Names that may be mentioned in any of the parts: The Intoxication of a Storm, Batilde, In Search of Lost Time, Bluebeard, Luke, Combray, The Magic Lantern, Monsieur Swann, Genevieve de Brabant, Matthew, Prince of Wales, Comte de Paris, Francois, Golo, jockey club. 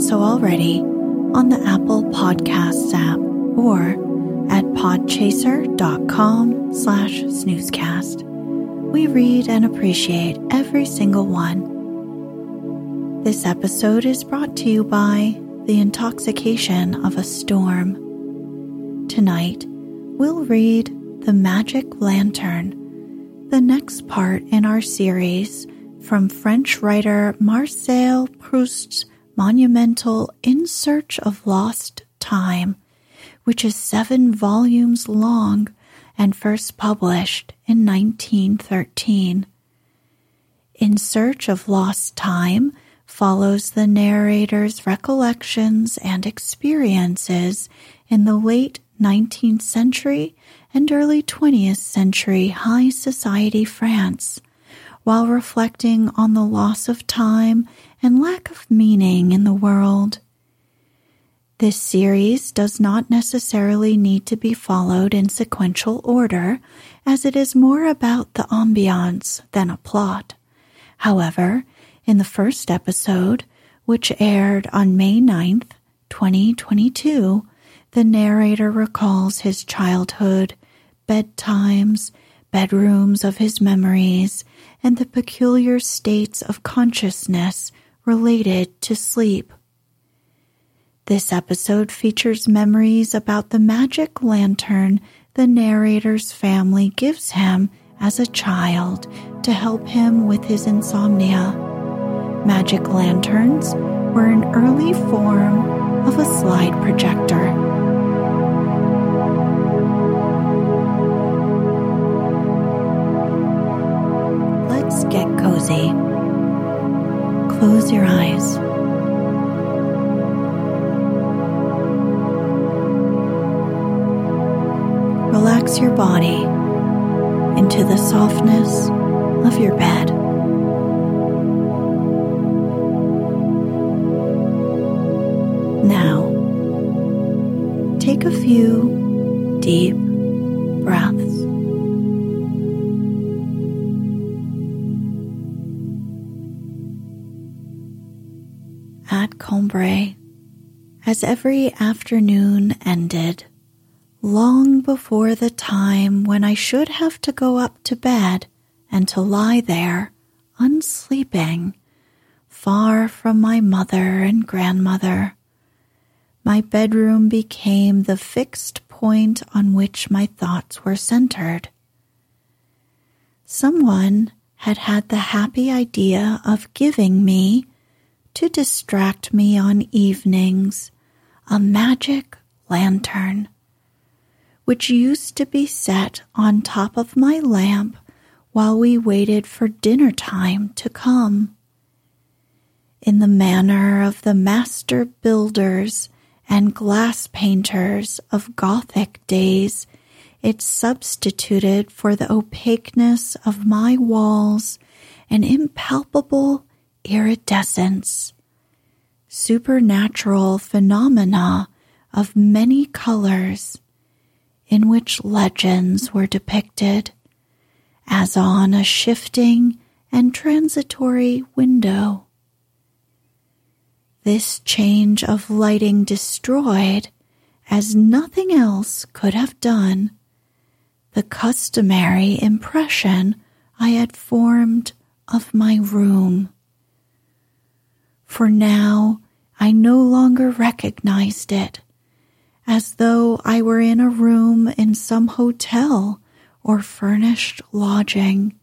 So already on the Apple Podcasts app or at podchaser.com/snoozecast. We read and appreciate every single one. This episode is brought to you by The Intoxication of a Storm. Tonight, we'll read The Magic Lantern, the next part in our series from French writer Marcel Proust's monumental In Search of Lost Time, which is 7 volumes long and first published in 1913. In Search of Lost Time follows the narrator's recollections and experiences in the late 19th century and early 20th century high society France, while reflecting on the loss of time and lack of meaning in the world. This series does not necessarily need to be followed in sequential order, as it is more about the ambiance than a plot. However, in the first episode, which aired on May 9th, 2022, the narrator recalls his childhood, bedtimes, bedrooms of his memories, and the peculiar states of consciousness related to sleep. This episode features memories about the magic lantern the narrator's family gives him as a child to help him with his insomnia. Magic lanterns were an early form of a slide projector. Get cozy. Close your eyes. Relax your body into the softness of your bed. Now, take a few deep breaths. Combray, as every afternoon ended, long before the time when I should have to go up to bed and to lie there, unsleeping, far from my mother and grandmother, my bedroom became the fixed point on which my thoughts were centered. Someone had had the happy idea of giving me, to distract me on evenings, a magic lantern, which used to be set on top of my lamp while we waited for dinner time to come. In the manner of the master builders and glass painters of Gothic days, it substituted for the opaqueness of my walls an impalpable iridescence. Supernatural phenomena of many colors, in which legends were depicted, as on a shifting and transitory window. This change of lighting destroyed, as nothing else could have done, the customary impression I had formed of my room. For now I no longer recognized it, as though I were in a room in some hotel or furnished lodging,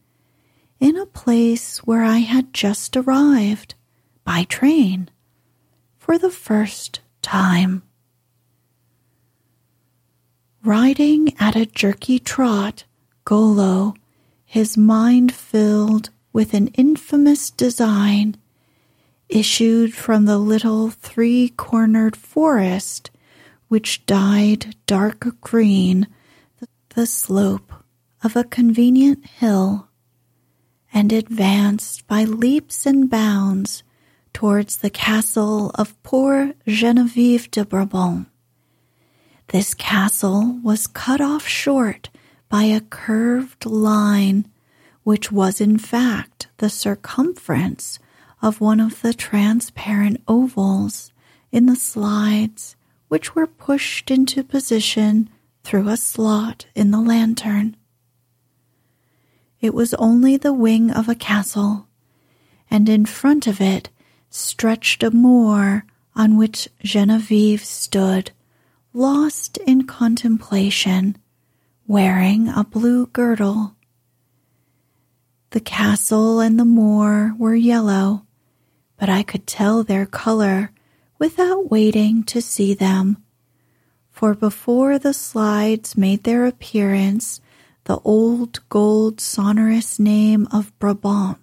in a place where I had just arrived, by train, for the first time. Riding at a jerky trot, Golo, his mind filled with an infamous design, issued from the little three-cornered forest which dyed dark green the slope of a convenient hill, and advanced by leaps and bounds towards the castle of poor Genevieve de Brabant. This castle was cut off short by a curved line, which was in fact the circumference of one of the transparent ovals in the slides, which were pushed into position through a slot in the lantern. It was only the wing of a castle, and in front of it stretched a moor on which Genevieve stood, lost in contemplation, wearing a blue girdle. The castle and the moor were yellow, but I could tell their color without waiting to see them, for before the slides made their appearance, the old gold sonorous name of Brabant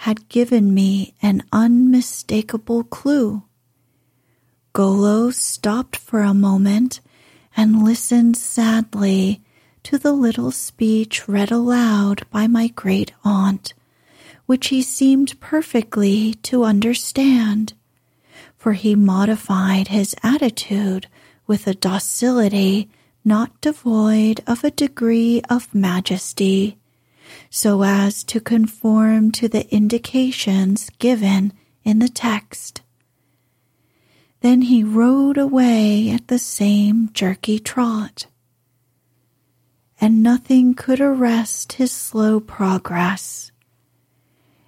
had given me an unmistakable clue. Golo stopped for a moment and listened sadly to the little speech read aloud by my great-aunt, which he seemed perfectly to understand, for he modified his attitude with a docility not devoid of a degree of majesty, so as to conform to the indications given in the text. Then he rode away at the same jerky trot, and nothing could arrest his slow progress.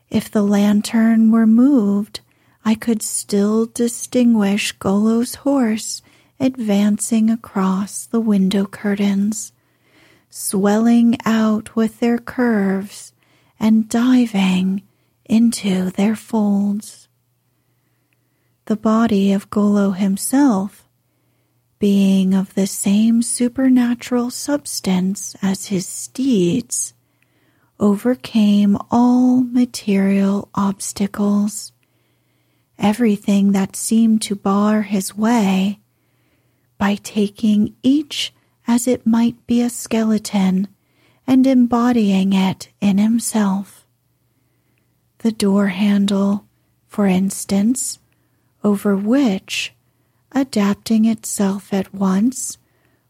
If the lantern were moved, I could still distinguish Golo's horse advancing across the window curtains, swelling out with their curves and diving into their folds. The body of Golo himself, being of the same supernatural substance as his steeds, overcame all material obstacles. Everything that seemed to bar his way, by taking each as it might be a skeleton and embodying it in himself. The door handle, for instance, over which, adapting itself at once,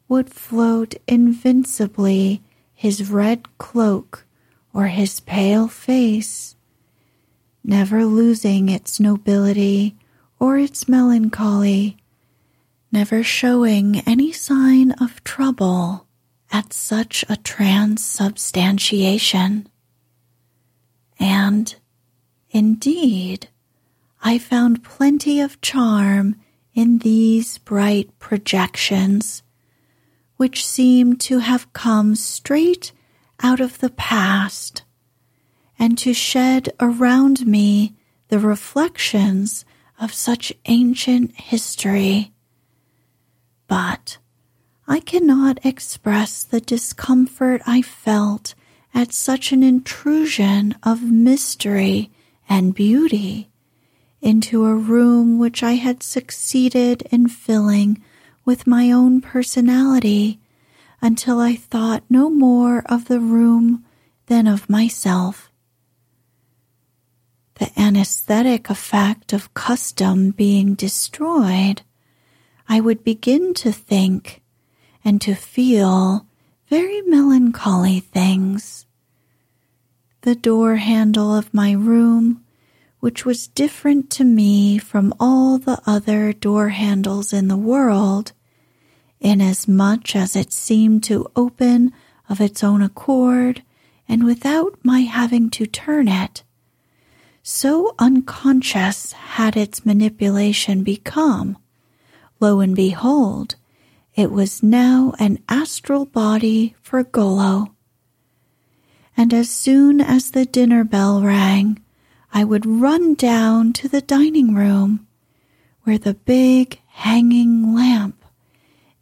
would float invincibly his red cloak or his pale face, never losing its nobility or its melancholy, never showing any sign of trouble at such a transubstantiation. And, indeed, I found plenty of charm in these bright projections, which seemed to have come straight out of the past, and to shed around me the reflections of such ancient history. But I cannot express the discomfort I felt at such an intrusion of mystery and beauty into a room which I had succeeded in filling with my own personality until I thought no more of the room than of myself. The anesthetic effect of custom being destroyed, I would begin to think and to feel very melancholy things. The door handle of my room, which was different to me from all the other door handles in the world, inasmuch as it seemed to open of its own accord and without my having to turn it, so unconscious had its manipulation become, lo and behold, it was now an astral body for Golo. And as soon as the dinner bell rang, I would run down to the dining room, where the big hanging lamp,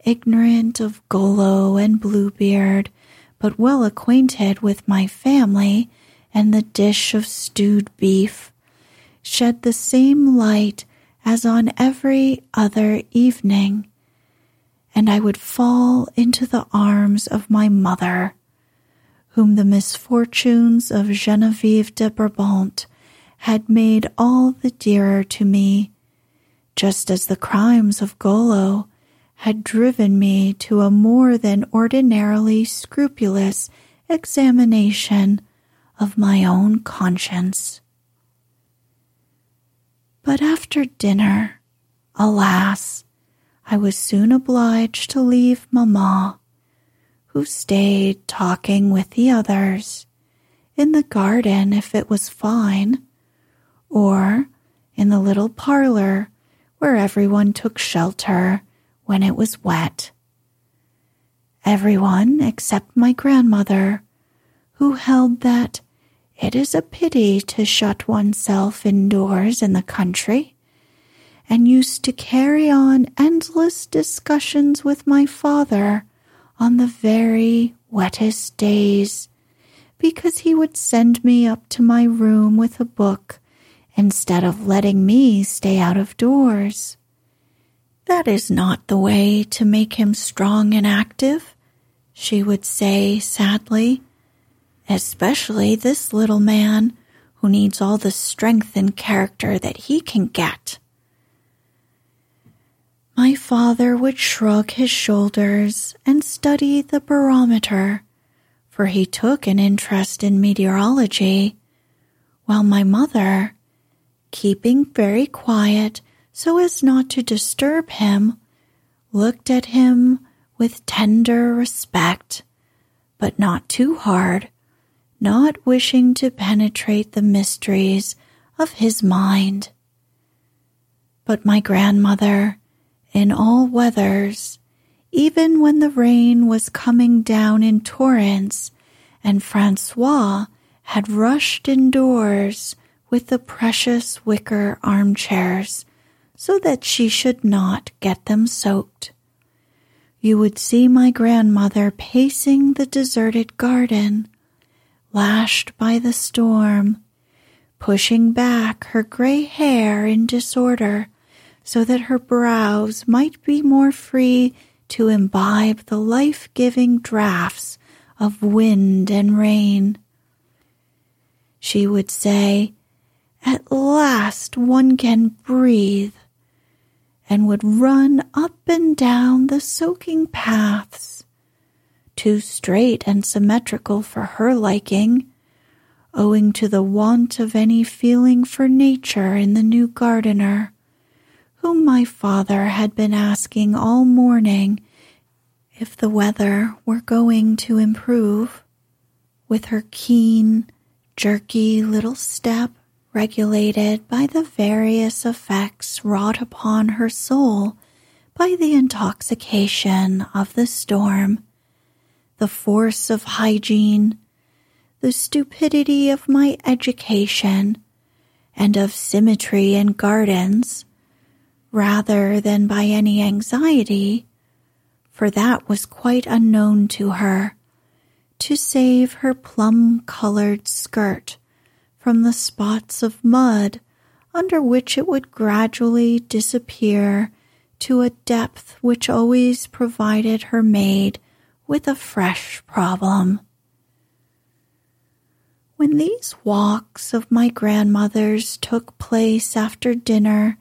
ignorant of Golo and Bluebeard, but well acquainted with my family and the dish of stewed beef, shed the same light as on every other evening, and I would fall into the arms of my mother, whom the misfortunes of Genevieve de Brabant had made all the dearer to me, just as the crimes of Golo had driven me to a more than ordinarily scrupulous examination of my own conscience. But after dinner, alas, I was soon obliged to leave Mamma, who stayed talking with the others, in the garden if it was fine, or in the little parlor where everyone took shelter when it was wet. Everyone except my grandmother, who held that it is a pity to shut oneself indoors in the country, and used to carry on endless discussions with my father on the very wettest days, because he would send me up to my room with a book instead of letting me stay out of doors. That is not the way to make him strong and active, she would say sadly, especially this little man who needs all the strength and character that he can get. My father would shrug his shoulders and study the barometer, for he took an interest in meteorology, while my mother, keeping very quiet so as not to disturb him, looked at him with tender respect, but not too hard, not wishing to penetrate the mysteries of his mind. But my grandmother, in all weathers, even when the rain was coming down in torrents and Francois had rushed indoors with the precious wicker armchairs so that she should not get them soaked, you would see my grandmother pacing the deserted garden, lashed by the storm, pushing back her gray hair in disorder so that her brows might be more free to imbibe the life-giving draughts of wind and rain. She would say, "At last one can breathe," and would run up and down the soaking paths, too straight and symmetrical for her liking, owing to the want of any feeling for nature in the new gardener, whom my father had been asking all morning if the weather were going to improve. With her keen, jerky little step regulated by the various effects wrought upon her soul by the intoxication of the storm, the force of hygiene, the stupidity of my education, and of symmetry in gardens, rather than by any anxiety, for that was quite unknown to her, to save her plum-colored skirt from the spots of mud under which it would gradually disappear to a depth which always provided her maid with a fresh problem. When these walks of my grandmother's took place after dinner,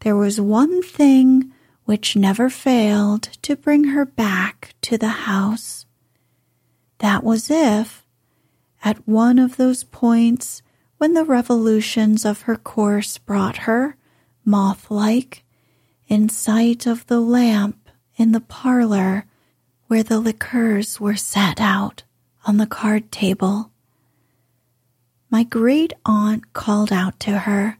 there was one thing which never failed to bring her back to the house. That was if, at one of those points when the revolutions of her course brought her, moth-like, in sight of the lamp in the parlor where the liqueurs were set out on the card table. My great-aunt called out to her,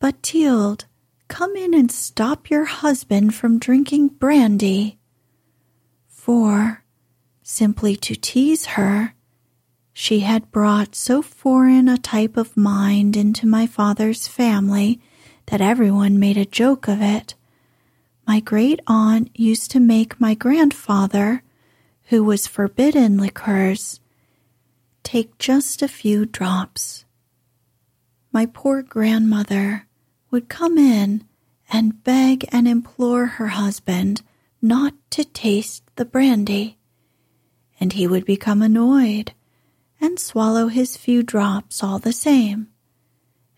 "Batilde, come in and stop your husband from drinking brandy." For, simply to tease her, she had brought so foreign a type of mind into my father's family that everyone made a joke of it. My great-aunt used to make my grandfather, who was forbidden liqueurs, take just a few drops. My poor grandmother would come in and beg and implore her husband not to taste the brandy, and he would become annoyed and swallow his few drops all the same,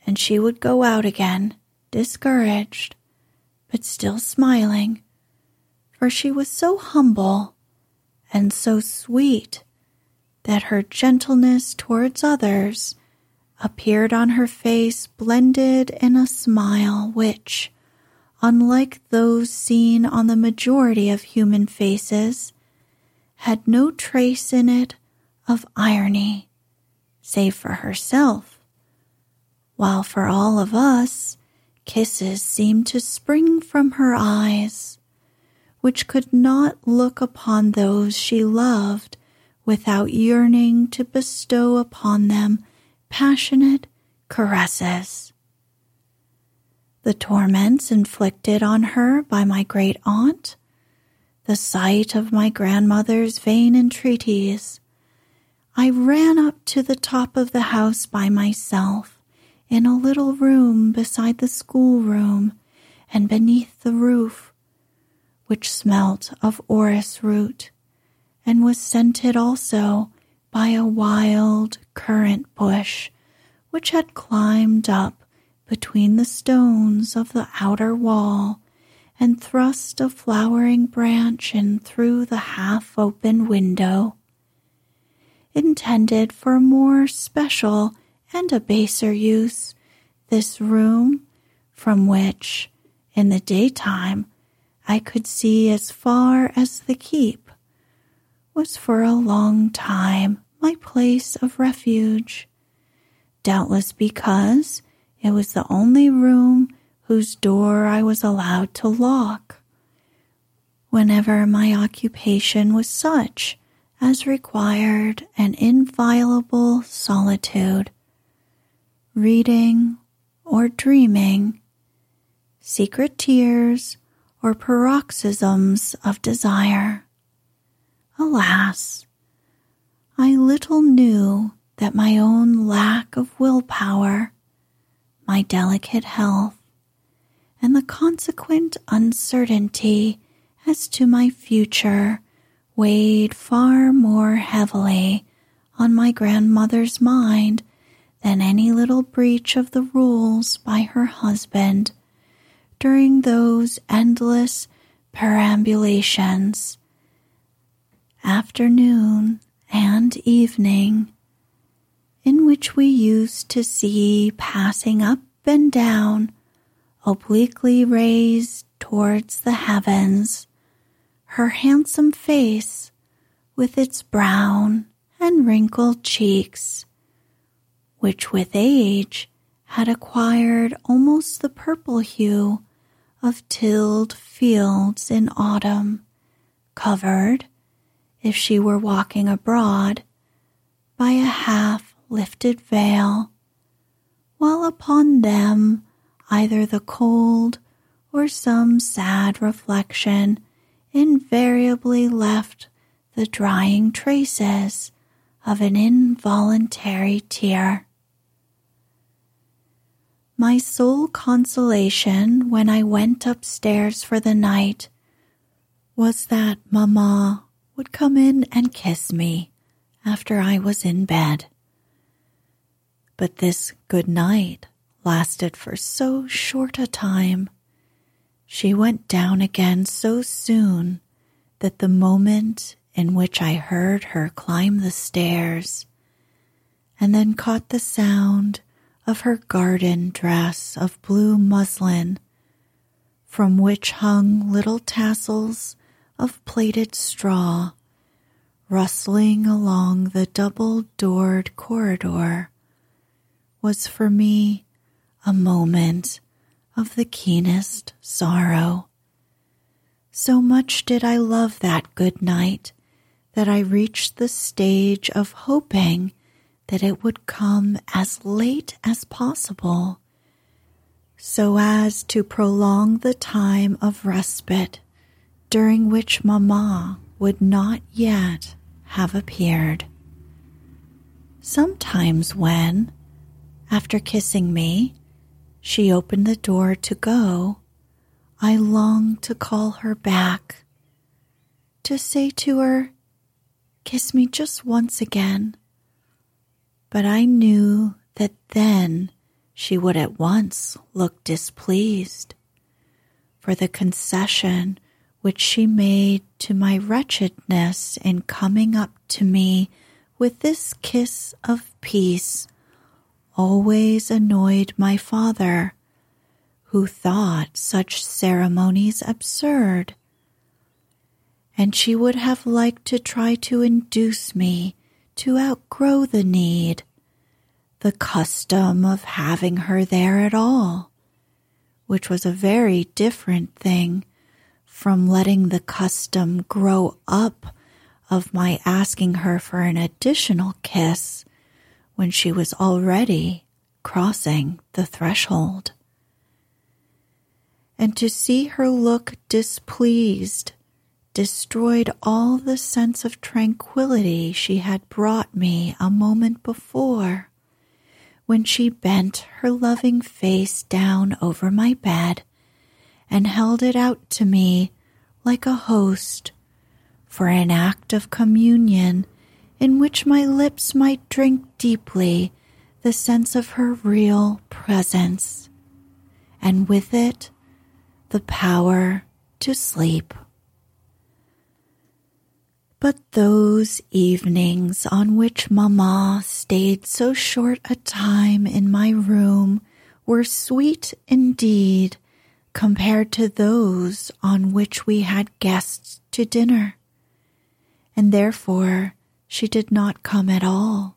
and she would go out again, discouraged, but still smiling, for she was so humble and so sweet that her gentleness towards others appeared on her face blended in a smile which, unlike those seen on the majority of human faces, had no trace in it of irony, save for herself, while for all of us kisses seemed to spring from her eyes, which could not look upon those she loved without yearning to bestow upon them passionate caresses. The torments inflicted on her by my great-aunt, the sight of my grandmother's vain entreaties, I ran up to the top of the house by myself in a little room beside the schoolroom and beneath the roof, which smelt of orris root, and was scented also by a wild currant bush which had climbed up between the stones of the outer wall and thrust a flowering branch in through the half-open window, intended for a more special and a baser use. This room, from which, in the daytime, I could see as far as the keep, was for a long time my place of refuge, doubtless because it was the only room whose door I was allowed to lock, whenever my occupation was such as required an inviolable solitude, reading or dreaming, secret tears or paroxysms of desire. Alas, I little knew that my own lack of willpower, my delicate health, and the consequent uncertainty as to my future weighed far more heavily on my grandmother's mind than any little breach of the rules by her husband during those endless perambulations, afternoon and evening, in which we used to see passing up and down, obliquely raised towards the heavens, her handsome face with its brown and wrinkled cheeks, which with age had acquired almost the purple hue of tilled fields in autumn, covered, if she were walking abroad, by a half-lifted veil, while upon them either the cold or some sad reflection invariably left the drying traces of an involuntary tear. My sole consolation when I went upstairs for the night was that Mamma would come in and kiss me after I was in bed. But this good night lasted for so short a time. She went down again so soon that the moment in which I heard her climb the stairs and then caught the sound of her garden dress of blue muslin, from which hung little tassels of plaited straw, rustling along the double-doored corridor, was for me a moment of the keenest sorrow. So much did I love that good night that I reached the stage of hoping that it would come as late as possible, so as to prolong the time of respite during which Mamma would not yet have appeared. Sometimes when, after kissing me, she opened the door to go, I longed to call her back, to say to her, "Kiss me just once again." But I knew that then she would at once look displeased, for the concession which she made to my wretchedness in coming up to me with this kiss of peace always annoyed my father, who thought such ceremonies absurd, and she would have liked to try to induce me to outgrow the need, the custom of having her there at all, which was a very different thing from letting the custom grow up of my asking her for an additional kiss when she was already crossing the threshold. And to see her look displeased destroyed all the sense of tranquility she had brought me a moment before, when she bent her loving face down over my bed and held it out to me like a host for an act of communion in which my lips might drink deeply the sense of her real presence, and with it the power to sleep. But those evenings on which Mamma stayed so short a time in my room were sweet indeed compared to those on which we had guests to dinner, and therefore she did not come at all.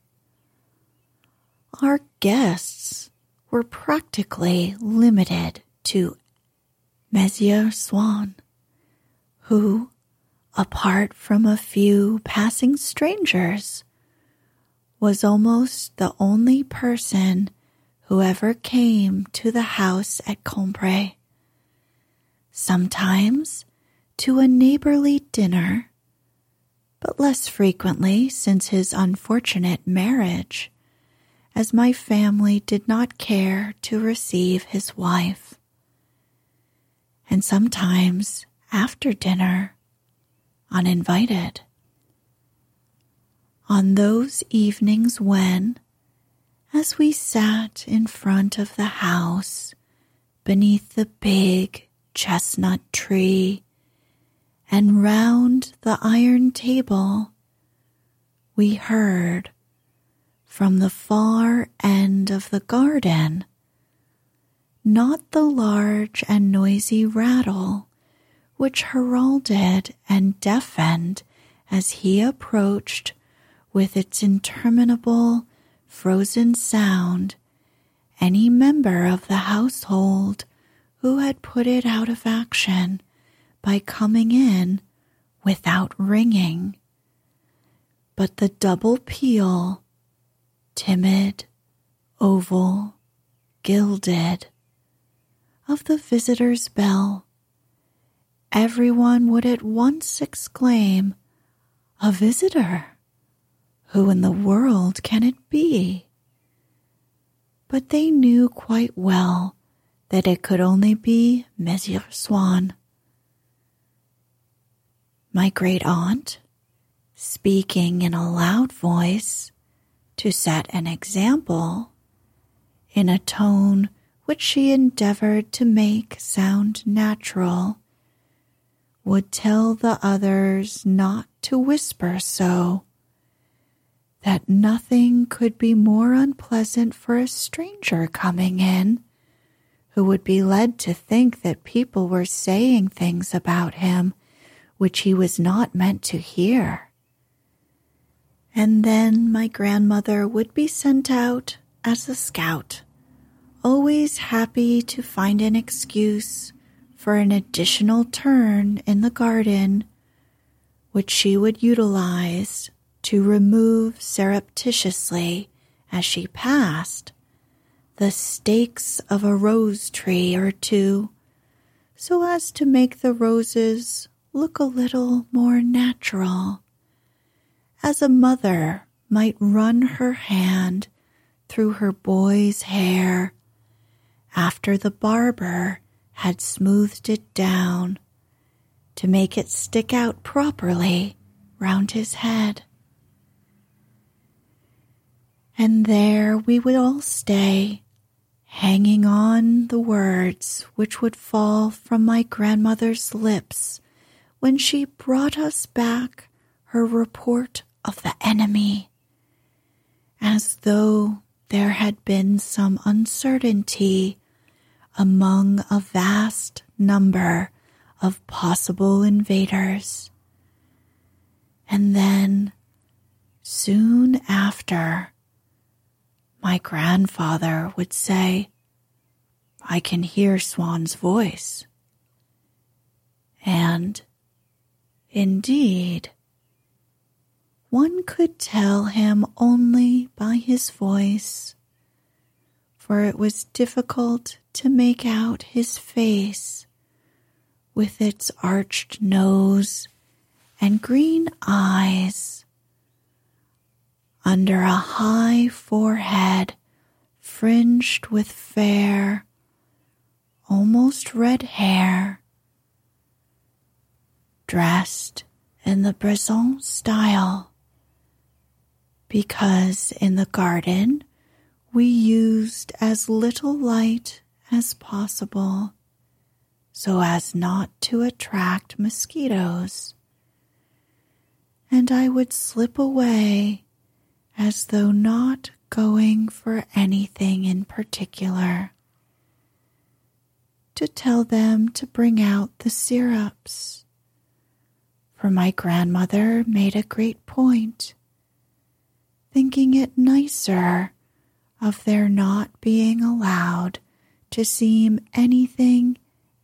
Our guests were practically limited to Monsieur Swann, who, apart from a few passing strangers, was almost the only person who ever came to the house at Combray. Sometimes to a neighborly dinner, but less frequently since his unfortunate marriage, as my family did not care to receive his wife. And sometimes after dinner, uninvited. On those evenings when, as we sat in front of the house beneath the big chestnut tree and round the iron table, we heard from the far end of the garden not the large and noisy rattle which heralded and deafened as he approached with its interminable frozen sound any member of the household who had put it out of action by coming in without ringing. But the double peal, timid, oval, gilded, of the visitor's bell everyone would at once exclaim, "A visitor! Who in the world can it be?" But they knew quite well that it could only be Monsieur Swann. My great-aunt, speaking in a loud voice to set an example, in a tone which she endeavored to make sound natural, would tell the others not to whisper so, that nothing could be more unpleasant for a stranger coming in, who would be led to think that people were saying things about him which he was not meant to hear. And then my grandmother would be sent out as a scout, always happy to find an excuse for an additional turn in the garden, which she would utilize to remove surreptitiously, as she passed, the stakes of a rose tree or two, so as to make the roses look a little more natural, as a mother might run her hand through her boy's hair after the barber had smoothed it down to make it stick out properly round his head. And there we would all stay, hanging on the words which would fall from my grandmother's lips when she brought us back her report of the enemy, as though there had been some uncertainty among a vast number of possible invaders. And then, soon after, my grandfather would say, "I can hear Swan's voice." And indeed, one could tell him only by his voice, for it was difficult to make out his face with its arched nose and green eyes, under a high forehead fringed with fair, almost red hair, dressed in the Breton style, because in the garden we used as little light as possible so as not to attract mosquitoes, and I would slip away as though not going for anything in particular, to tell them to bring out the syrups, for my grandmother made a great point, thinking it nicer of their not being allowed to seem anything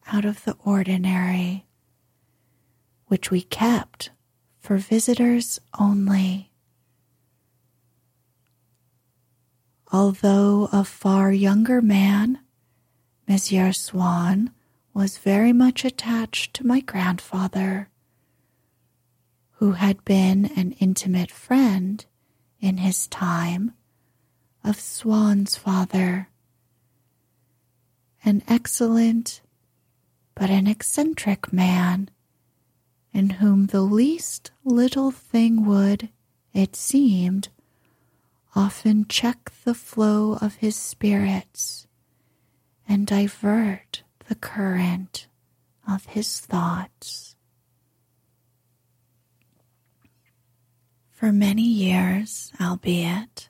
out of the ordinary, which we kept for visitors only. Although a far younger man, Monsieur Swann was very much attached to my grandfather, who had been an intimate friend in his time of Swan's father, an excellent but an eccentric man, in whom the least little thing would, it seemed, often check the flow of his spirits and divert the current of his thoughts. For many years, albeit,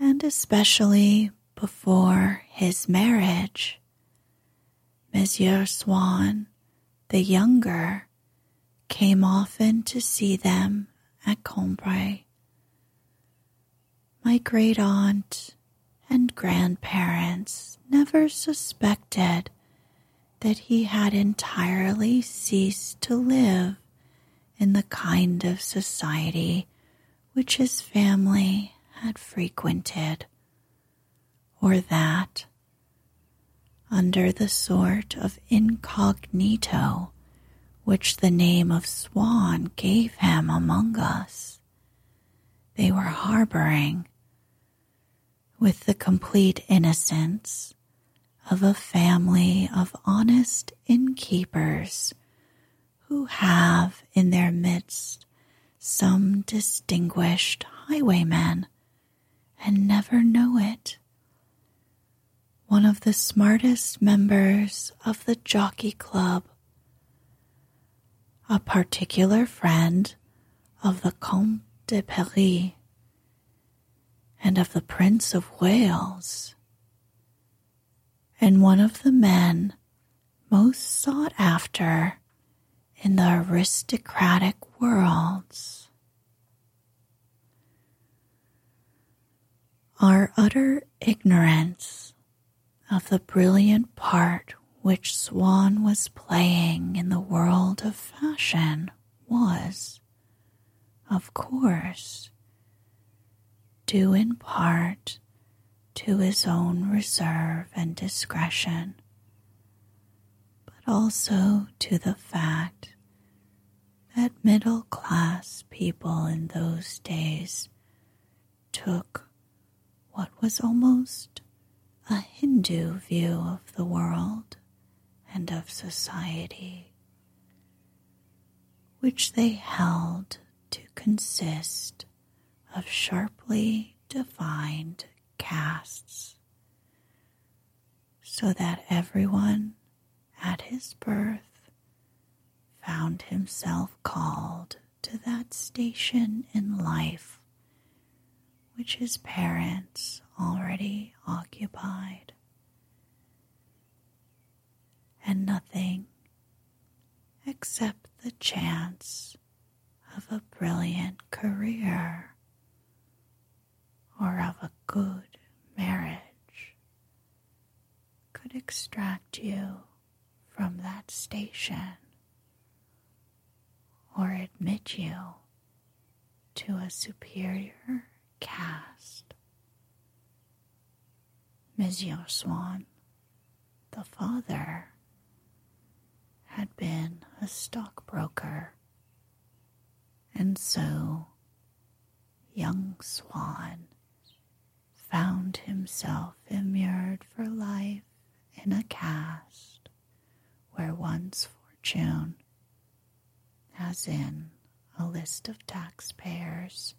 and especially before his marriage, Monsieur Swann, the younger, came often to see them at Combray. My great-aunt and grandparents never suspected that he had entirely ceased to live in the kind of society which his family had frequented, or that, under the sort of incognito which the name of Swann gave him among us. They were harboring with the complete innocence of a family of honest innkeepers who have in their midst some distinguished highwaymen and never know it. One of the smartest members of the jockey club, a particular friend of the Comte de Paris and of the Prince of Wales, and one of the men most sought after in the aristocratic worlds. Our utter ignorance of the brilliant part which Swann was playing in the world of fashion was, of course, due in part to his own reserve and discretion, but also to the fact that middle-class people in those days took what was almost a Hindu view of the world and of society, which they held to consist of sharply defined castes, so that everyone at his birth found himself called to that station in life which his parents already occupied, and nothing except the chance of a brilliant career or of a good marriage could extract you from that station or admit you to a superior caste. Monsieur Swann, the father, had been a stockbroker, and so young Swann found himself immured for life in a caste where one's fortune, as in a list of taxpayers,